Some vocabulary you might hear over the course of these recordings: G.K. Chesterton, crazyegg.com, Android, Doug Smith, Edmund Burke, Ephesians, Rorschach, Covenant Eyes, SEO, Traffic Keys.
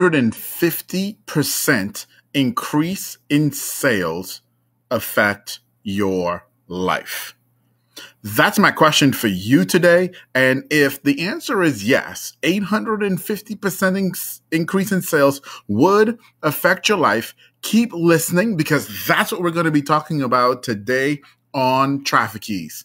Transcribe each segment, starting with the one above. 150% increase in sales affect your life? That's my question for you today. And if the answer is yes, 850% increase in sales would affect your life, keep listening because that's what we're going to be talking about today on Traffic Keys.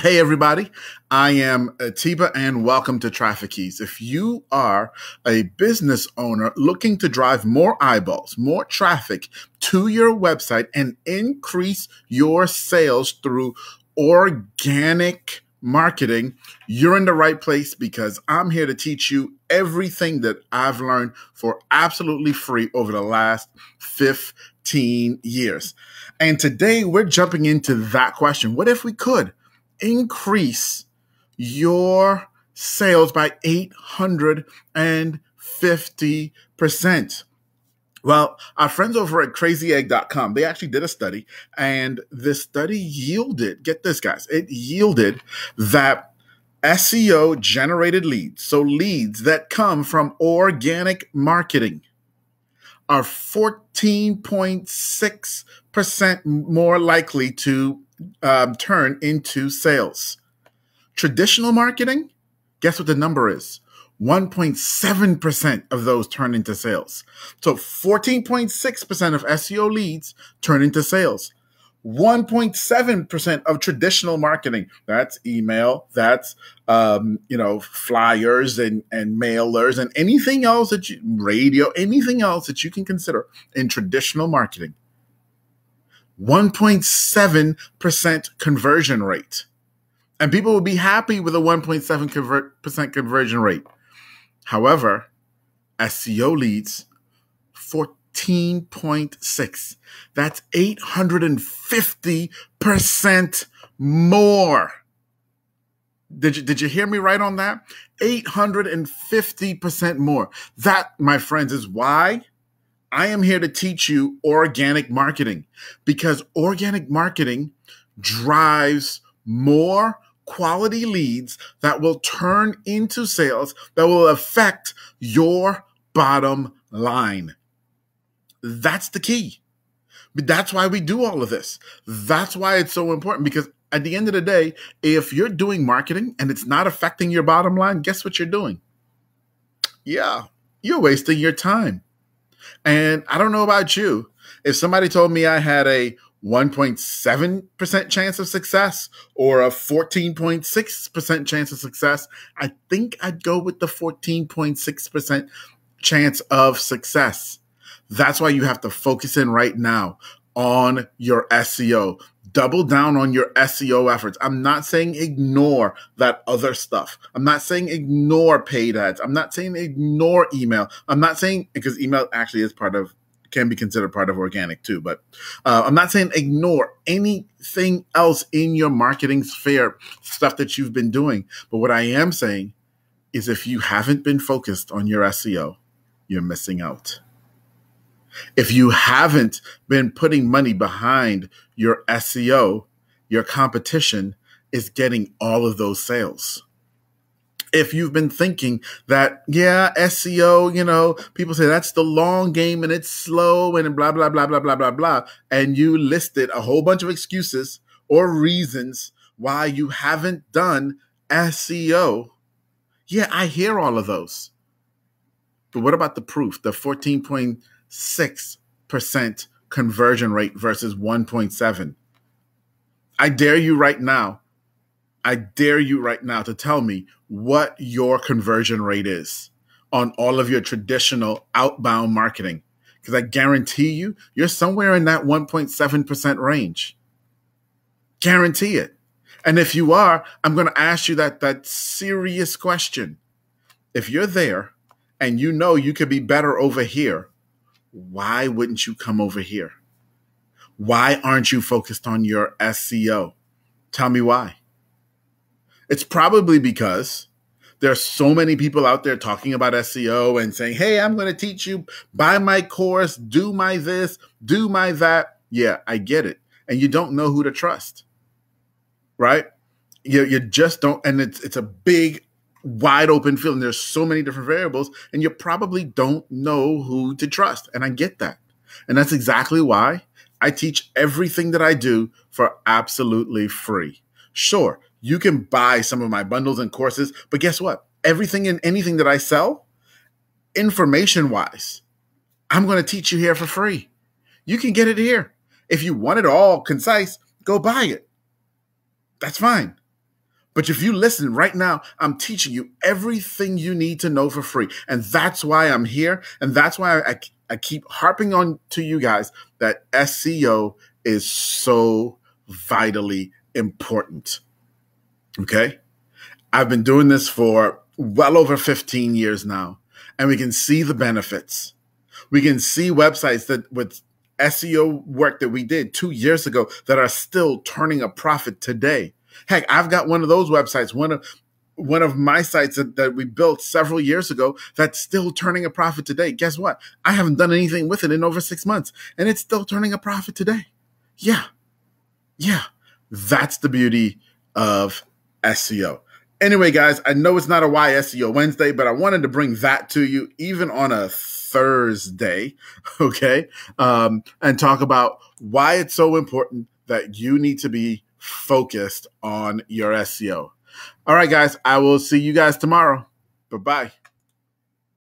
Hey, everybody. I am Atiba and welcome to Traffic Keys. If you are a business owner looking to drive more eyeballs, more traffic to your website and increase your sales through organic marketing, you're in the right place because I'm here to teach you everything that I've learned for absolutely free over the last 15 years. And today we're jumping into that question. What if we could increase your sales by 850%. Well, our friends over at crazyegg.com, they actually did a study, and this study yielded, get this guys, it yielded that SEO generated leads, so leads that come from organic marketing, are 14.6% more likely to turn into sales. Traditional marketing, guess what the number is? 1.7% of those turn into sales. So 14.6% of SEO leads turn into sales. 1.7% of traditional marketing, that's email, that's flyers and mailers and anything else that you, radio, anything else that you can consider in traditional marketing. 1.7% conversion rate. And people will be happy with a 1.7% conversion rate. However, SEO leads, 14.6. That's 850% more. Did you hear me right on that? 850% more. That, my friends, is why I am here to teach you organic marketing, because organic marketing drives more quality leads that will turn into sales that will affect your bottom line. That's the key. But that's why we do all of this. That's why it's so important, because at the end of the day, if you're doing marketing and it's not affecting your bottom line, guess what you're doing? Yeah, you're wasting your time. And I don't know about you, if somebody told me I had a 1.7% chance of success or a 14.6% chance of success, I think I'd go with the 14.6% chance of success. That's why you have to focus in right now on your SEO. Double down on your SEO efforts. I'm not saying ignore that other stuff. I'm not saying ignore paid ads. I'm not saying ignore email. I'm not saying, because email actually is can be considered part of organic too, but I'm not saying ignore anything else in your marketing sphere, stuff that you've been doing. But what I am saying is if you haven't been focused on your SEO, you're missing out. If you haven't been putting money behind your SEO, your competition is getting all of those sales. If you've been thinking that, yeah, SEO, people say that's the long game and it's slow and blah, blah, blah, blah, blah, blah, blah, and you listed a whole bunch of excuses or reasons why you haven't done SEO, yeah, I hear all of those. But what about the proof, the 14.6% conversion rate versus 1.7? I dare you right now to tell me what your conversion rate is on all of your traditional outbound marketing, because I guarantee you're somewhere in that 1.7% range. Guarantee it. And if you are, I'm going to ask you that serious question. If you're there and you could be better over here, why wouldn't you come over here? Why aren't you focused on your SEO? Tell me why. It's probably because there are so many people out there talking about SEO and saying, hey, I'm going to teach you, buy my course, do my this, do my that. Yeah, I get it. And you don't know who to trust, right? You just don't. And it's a big wide open field, and there's so many different variables, and you probably don't know who to trust. And I get that. And that's exactly why I teach everything that I do for absolutely free. Sure, you can buy some of my bundles and courses, but guess what? Everything and anything that I sell, information-wise, I'm going to teach you here for free. You can get it here. If you want it all concise, go buy it. That's fine. But if you listen right now, I'm teaching you everything you need to know for free. And that's why I'm here. And that's why I keep harping on to you guys that SEO is so vitally important. Okay? I've been doing this for well over 15 years now, and we can see the benefits. We can see websites that with SEO work that we did 2 years ago that are still turning a profit today. Heck, I've got one of those websites, one of my sites that we built several years ago that's still turning a profit today. Guess what? I haven't done anything with it in over 6 months, and it's still turning a profit today. Yeah. That's the beauty of SEO. Anyway, guys, I know it's not a Why SEO Wednesday, but I wanted to bring that to you even on a Thursday, okay, and talk about why it's so important that you need to be focused on your SEO. All right, guys, I will see you guys tomorrow. Bye-bye.